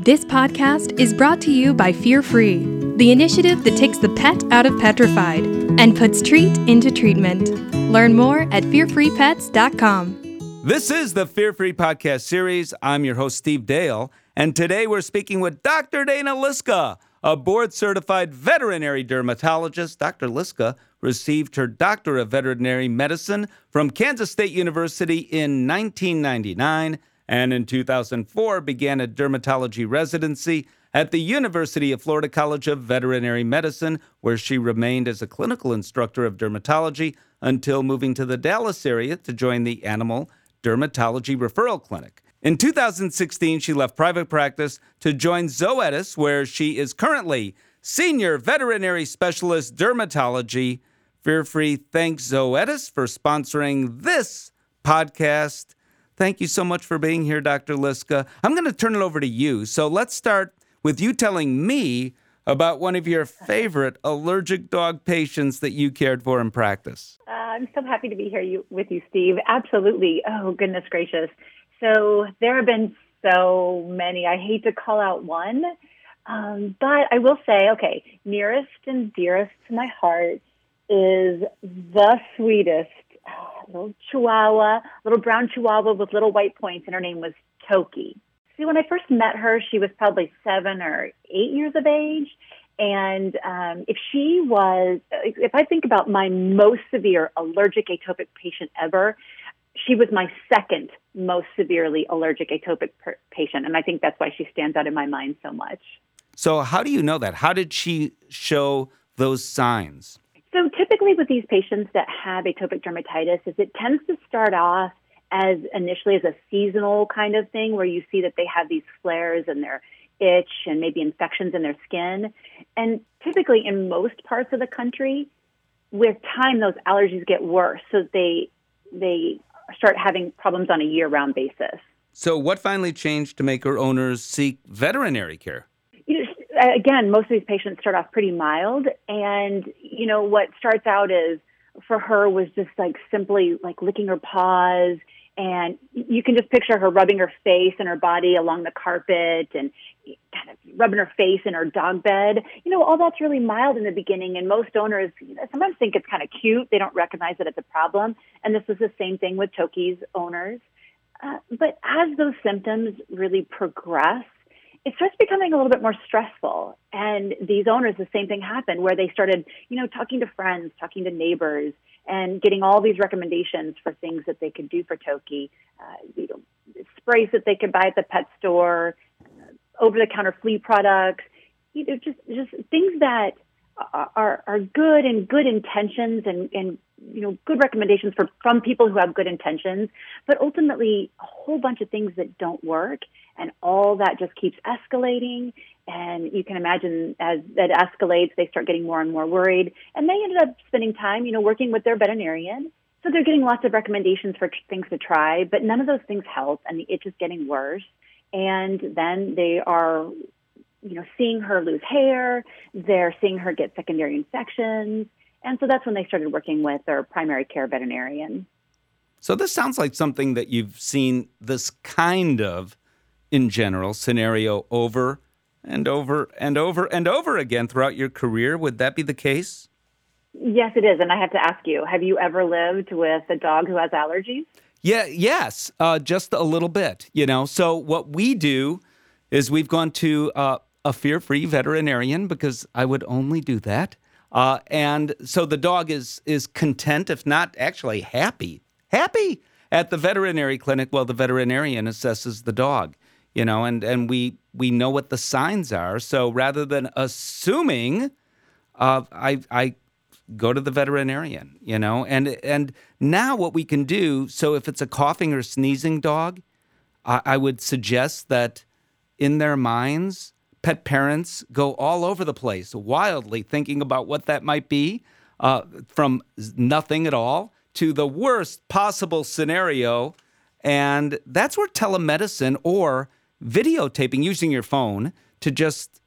This podcast is brought to you by Fear Free, the initiative that takes the pet out of petrified and puts treat into treatment. Learn more at fearfreepets.com. This is the Fear Free podcast series. I'm your host, Steve Dale, and today we're speaking with Dr. Dana Liska, a board-certified veterinary dermatologist. Dr. Liska received her Doctor of Veterinary Medicine from Kansas State University in 1999, and in 2004 began a dermatology residency at the University of Florida College of Veterinary Medicine, where she remained as a clinical instructor of dermatology until moving to the Dallas area to join the Animal Dermatology Referral Clinic. In 2016, she left private practice to join Zoetis, where she is currently Senior Veterinary Specialist Dermatology. Fear Free thanks Zoetis for sponsoring this podcast. Thank you so much for being here, Dr. Liska. I'm going to turn it over to you. So let's start with you telling me about one of your favorite allergic dog patients that you cared for in practice. I'm so happy to be here with you, Steve. Absolutely. Oh, goodness gracious. So there have been so many. I hate to call out one, but I will say, okay, nearest and dearest to my heart is the sweetest little brown chihuahua with little white points, and her name was Toki. See, when I first met her, she was probably 7 or 8 years of age, and if I think about my most severe allergic atopic patient ever, she was my second most severely allergic atopic patient, and I think that's why she stands out in my mind so much. So how do you know that? How did she show those signs? So typically with these patients that have atopic dermatitis, is it tends to start off as initially as a seasonal kind of thing where you see that they have these flares and their itch and maybe infections in their skin. And typically in most parts of the country, with time, those allergies get worse. So they start having problems on a year-round basis. So what finally changed to make her owners seek veterinary care? Again, most of these patients start off pretty mild. And, you know, what starts out is for her was just like simply like licking her paws. And you can just picture her rubbing her face and her body along the carpet and kind of rubbing her face in her dog bed. You know, all that's really mild in the beginning. And most owners sometimes think it's kind of cute. They don't recognize that it's a problem. And this was the same thing with Toki's owners. But as those symptoms really progress, it starts becoming a little bit more stressful. And these owners, the same thing happened where they started, talking to friends, talking to neighbors, and getting all these recommendations for things that they could do for Toki, sprays that they could buy at the pet store, over-the-counter flea products, just things that are good and good intentions and good recommendations from people who have good intentions, but ultimately a whole bunch of things that don't work. And all that just keeps escalating. And you can imagine as that escalates, they start getting more and more worried. And they ended up spending time, working with their veterinarian. So they're getting lots of recommendations for things to try, but none of those things help. And the itch is getting worse. And then they are, seeing her lose hair. They're seeing her get secondary infections. And so that's when they started working with their primary care veterinarian. So this sounds like something that you've seen this kind of, in general, scenario over and over and over and over again throughout your career. Would that be the case? Yes, it is. And I have to ask you, have you ever lived with a dog who has allergies? Yes, just a little bit, So what we do is we've gone to a fear-free veterinarian because I would only do that. And so the dog is content, if not actually happy at the veterinary clinic while the veterinarian assesses the dog. And we know what the signs are. So rather than assuming, I go to the veterinarian, and now what we can do. So if it's a coughing or sneezing dog, I would suggest that in their minds, pet parents go all over the place, wildly thinking about what that might be, from nothing at all to the worst possible scenario. And that's where telemedicine or videotaping, using your phone to just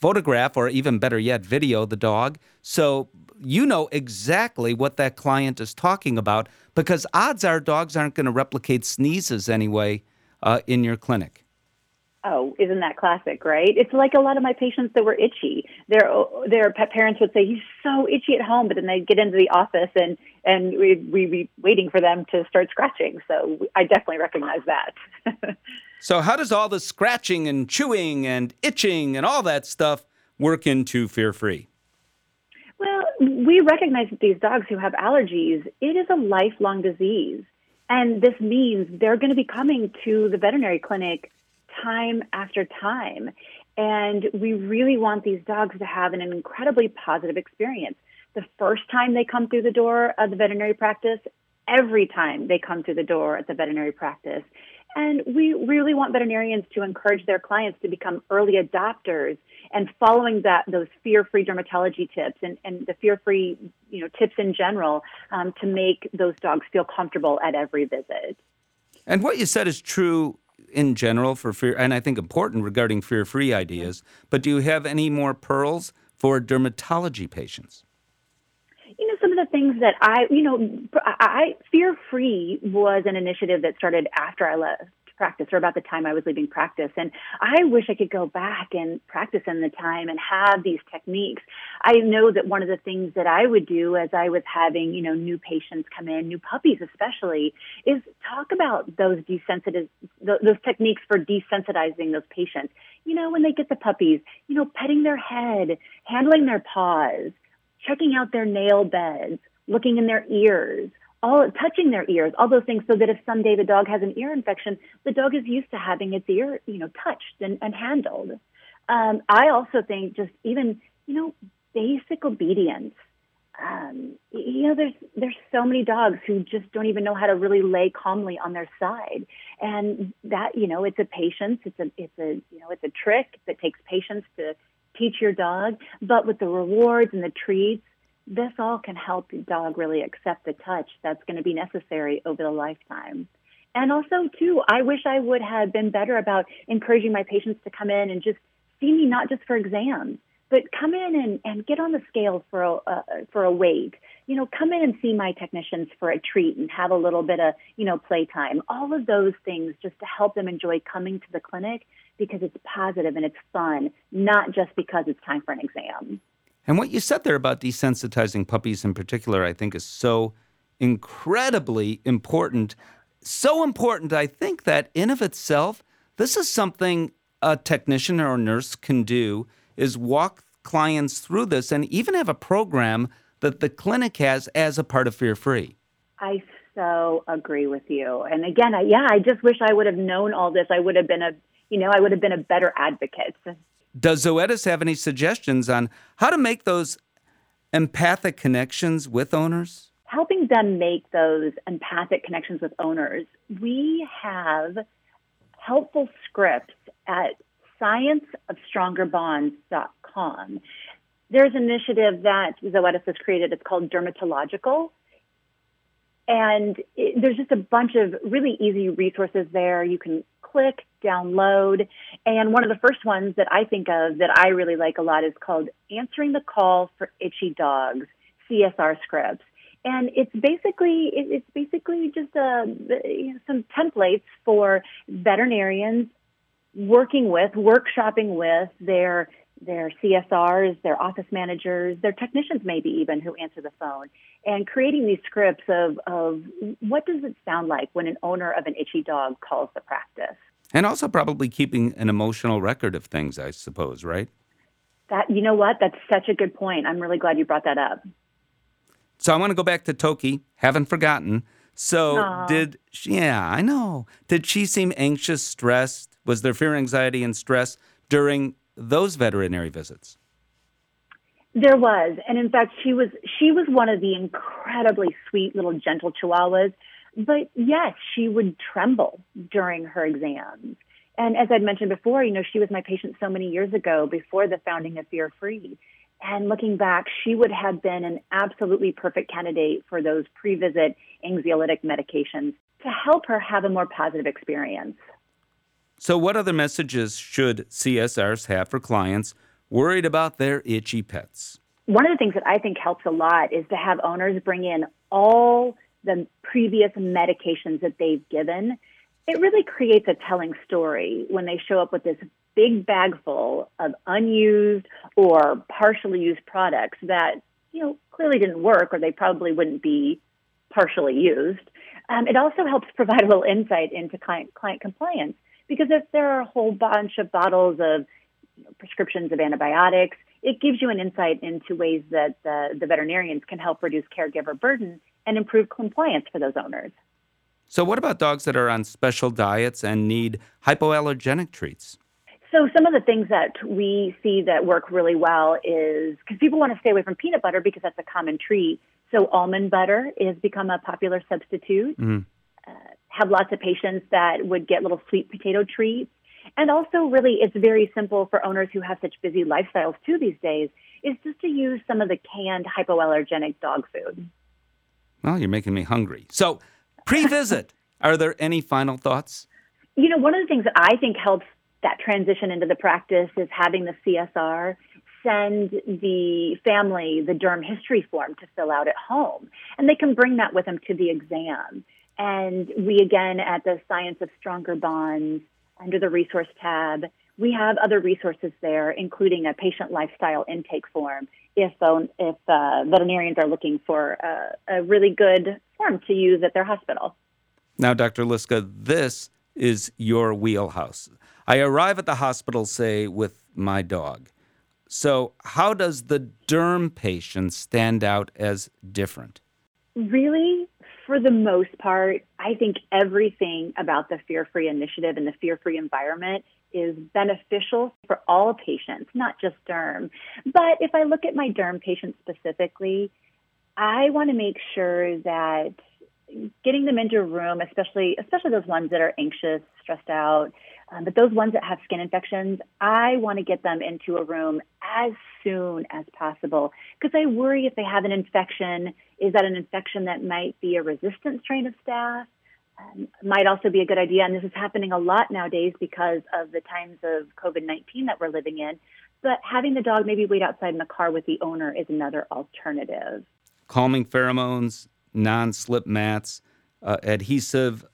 photograph or even better yet, video the dog. So you know exactly what that client is talking about because odds are dogs aren't going to replicate sneezes anyway in your clinic. Oh, isn't that classic, right? It's like a lot of my patients that were itchy. Their pet parents would say, he's so itchy at home, but then they'd get into the office and we'd be waiting for them to start scratching. So I definitely recognize that. So how does all the scratching and chewing and itching and all that stuff work into Fear Free? Well, we recognize that these dogs who have allergies, it is a lifelong disease. And this means they're going to be coming to the veterinary clinic time after time. And we really want these dogs to have an incredibly positive experience. The first time they come through the door of the veterinary practice, every time they come through the door at the veterinary practice. And we really want veterinarians to encourage their clients to become early adopters and following those fear-free dermatology tips and the fear-free tips in general to make those dogs feel comfortable at every visit. And what you said is true in general for fear, and I think important regarding fear-free ideas, but do you have any more pearls for dermatology patients? Some of the things that I Fear Free was an initiative that started after I left practice or about the time I was leaving practice. And I wish I could go back and practice in the time and have these techniques. I know that one of the things that I would do as I was having, new patients come in, new puppies especially, is talk about those techniques for desensitizing those patients. When they get the puppies, petting their head, handling their paws, checking out their nail beds, looking in their ears, touching their ears, all those things, so that if someday the dog has an ear infection, the dog is used to having its ear, touched and handled. I also think just even, basic obedience. There's so many dogs who just don't even know how to really lay calmly on their side. And that, it's a patience, it's a trick that takes patience to teach your dog, but with the rewards and the treats, this all can help your dog really accept the touch that's going to be necessary over the lifetime. And also, too, I wish I would have been better about encouraging my patients to come in and just see me not just for exams, but come in and get on the scale for a weight. Come in and see my technicians for a treat and have a little bit of, playtime. All of those things just to help them enjoy coming to the clinic because it's positive and it's fun, not just because it's time for an exam. And what you said there about desensitizing puppies in particular, I think is so incredibly important. So important, I think, that in of itself, this is something a technician or a nurse can do, is walk clients through this and even have a program that the clinic has as a part of Fear Free. I so agree with you. And again, I just wish I would have known all this. I would have been a better advocate. Does Zoetis have any suggestions on how to make those empathic connections with owners? Helping them make those empathic connections with owners. We have helpful scripts at scienceofstrongerbonds.com. There's an initiative that Zoetis has created. It's called Dermatological. And there's just a bunch of really easy resources there. You can click, download. And one of the first ones that I think of that I really like a lot is called Answering the Call for Itchy Dogs, CSR scripts. And it's basically just some templates for veterinarians workshopping with their CSRs, their office managers, their technicians maybe even who answer the phone, and creating these scripts of what does it sound like when an owner of an itchy dog calls the practice. And also probably keeping an emotional record of things, I suppose, right? You know what? That's such a good point. I'm really glad you brought that up. So I want to go back to Toki. Haven't forgotten. So aww. Did she seem anxious, stressed? Was there fear, anxiety, and stress during those veterinary visits? There was. And in fact, she was one of the incredibly sweet little gentle chihuahuas. But yes, she would tremble during her exams. And as I'd mentioned before, she was my patient so many years ago before the founding of Fear Free. And looking back, she would have been an absolutely perfect candidate for those pre-visit anxiolytic medications to help her have a more positive experience. So what other messages should CSRs have for clients worried about their itchy pets? One of the things that I think helps a lot is to have owners bring in all the previous medications that they've given it really creates a telling story when they show up with this big bag full of unused or partially used products that, you know, clearly didn't work or they probably wouldn't be partially used. It also helps provide a little insight into client compliance, because if there are a whole bunch of bottles of prescriptions of antibiotics, it gives you an insight into ways that the veterinarians can help reduce caregiver burden and improve compliance for those owners. So what about dogs that are on special diets and need hypoallergenic treats? So some of the things that we see that work really well is, because people want to stay away from peanut butter because that's a common treat, so almond butter has become a popular substitute. Mm. Have lots of patients that would get little sweet potato treats. And also, really, it's very simple for owners who have such busy lifestyles, too, these days, is just to use some of the canned hypoallergenic dog food. Well, you're making me hungry. So, pre-visit, are there any final thoughts? You know, one of the things that I think helps that transition into the practice is having the CSR send the family the derm history form to fill out at home. And they can bring that with them to the exam. And we, again, at the Science of Stronger Bonds, under the resource tab, we have other resources there, including a patient lifestyle intake form if veterinarians are looking for a really good form to use at their hospital. Now, Dr. Liska, this is your wheelhouse. I arrive at the hospital, say, with my dog. So how does the derm patient stand out as different? Really? For the most part, I think everything about the Fear Free initiative and the Fear Free environment is beneficial for all patients, not just derm. But if I look at my derm patients specifically, I want to make sure that getting them into a room, especially those ones that are anxious, stressed out, but those ones that have skin infections, I want to get them into a room as soon as possible, because I worry if they have an infection, is that an infection that might be a resistant strain of staph? Might also be a good idea, and this is happening a lot nowadays because of the times of COVID-19 that we're living in, but having the dog maybe wait outside in the car with the owner is another alternative. Calming pheromones, non-slip mats, adhesive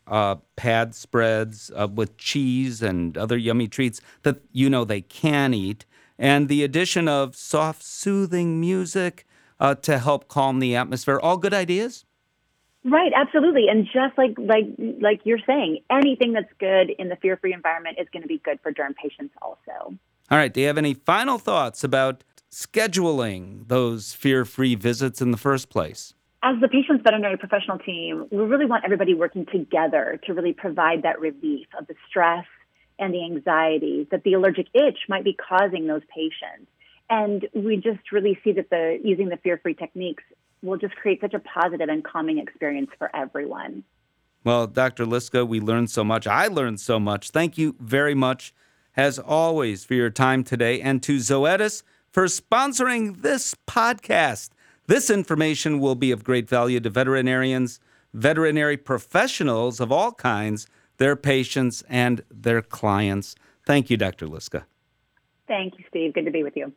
pad spreads with cheese and other yummy treats that you know they can eat, and the addition of soft, soothing music to help calm the atmosphere. All good ideas? Right, absolutely. And just like you're saying, anything that's good in the fear-free environment is going to be good for derm patients also. All right. Do you have any final thoughts about scheduling those fear-free visits in the first place? As the patient's veterinary professional team, we really want everybody working together to really provide that relief of the stress and the anxiety that the allergic itch might be causing those patients. And we just really see that using the fear-free techniques will just create such a positive and calming experience for everyone. Well, Dr. Liska, we learned so much. I learned so much. Thank you very much, as always, for your time today, and to Zoetis for sponsoring this podcast. This information will be of great value to veterinarians, veterinary professionals of all kinds, their patients, and their clients. Thank you, Dr. Liska. Thank you, Steve. Good to be with you.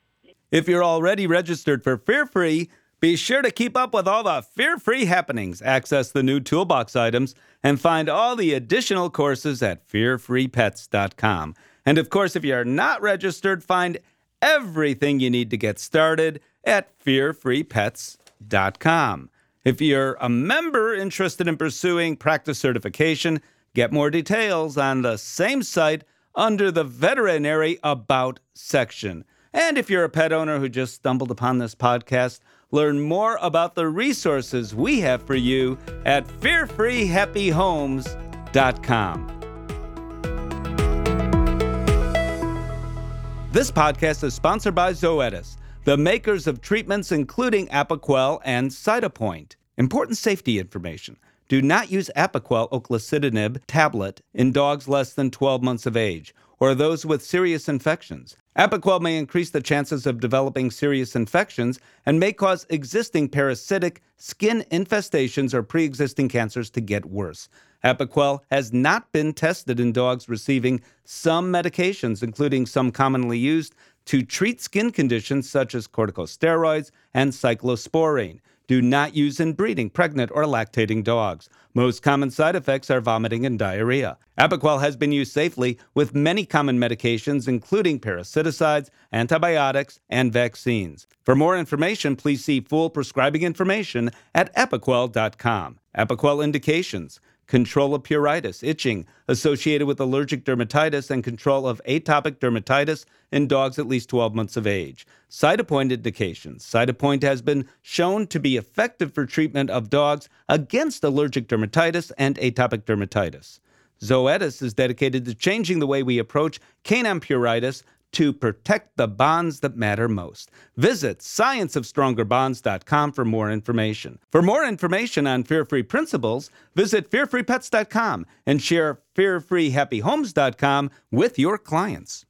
If you're already registered for Fear Free, be sure to keep up with all the Fear Free happenings, access the new toolbox items, and find all the additional courses at fearfreepets.com. And of course, if you're not registered, find everything you need to get started at fearfreepets.com. If you're a member interested in pursuing practice certification, get more details on the same site under the Veterinary About section. And if you're a pet owner who just stumbled upon this podcast, learn more about the resources we have for you at fearfreehappyhomes.com. This podcast is sponsored by Zoetis, the makers of treatments including Apoquel and Cytopoint. Important safety information. Do not use Apoquel oclecitinib tablet in dogs less than 12 months of age or those with serious infections. Apoquel may increase the chances of developing serious infections and may cause existing parasitic skin infestations or pre-existing cancers to get worse. Apoquel has not been tested in dogs receiving some medications, including some commonly used to treat skin conditions such as corticosteroids and cyclosporine. Do not use in breeding, pregnant, or lactating dogs. Most common side effects are vomiting and diarrhea. Apoquel has been used safely with many common medications, including parasiticides, antibiotics, and vaccines. For more information, please see full prescribing information at apoquel.com. Apoquel indications: control of pruritus, itching associated with allergic dermatitis, and control of atopic dermatitis in dogs at least 12 months of age. Cytopoint indications: Cytopoint has been shown to be effective for treatment of dogs against allergic dermatitis and atopic dermatitis. Zoetis is dedicated to changing the way we approach canine pruritus to protect the bonds that matter most. Visit scienceofstrongerbonds.com for more information. For more information on Fear Free principles, visit fearfreepets.com and share fearfreehappyhomes.com with your clients.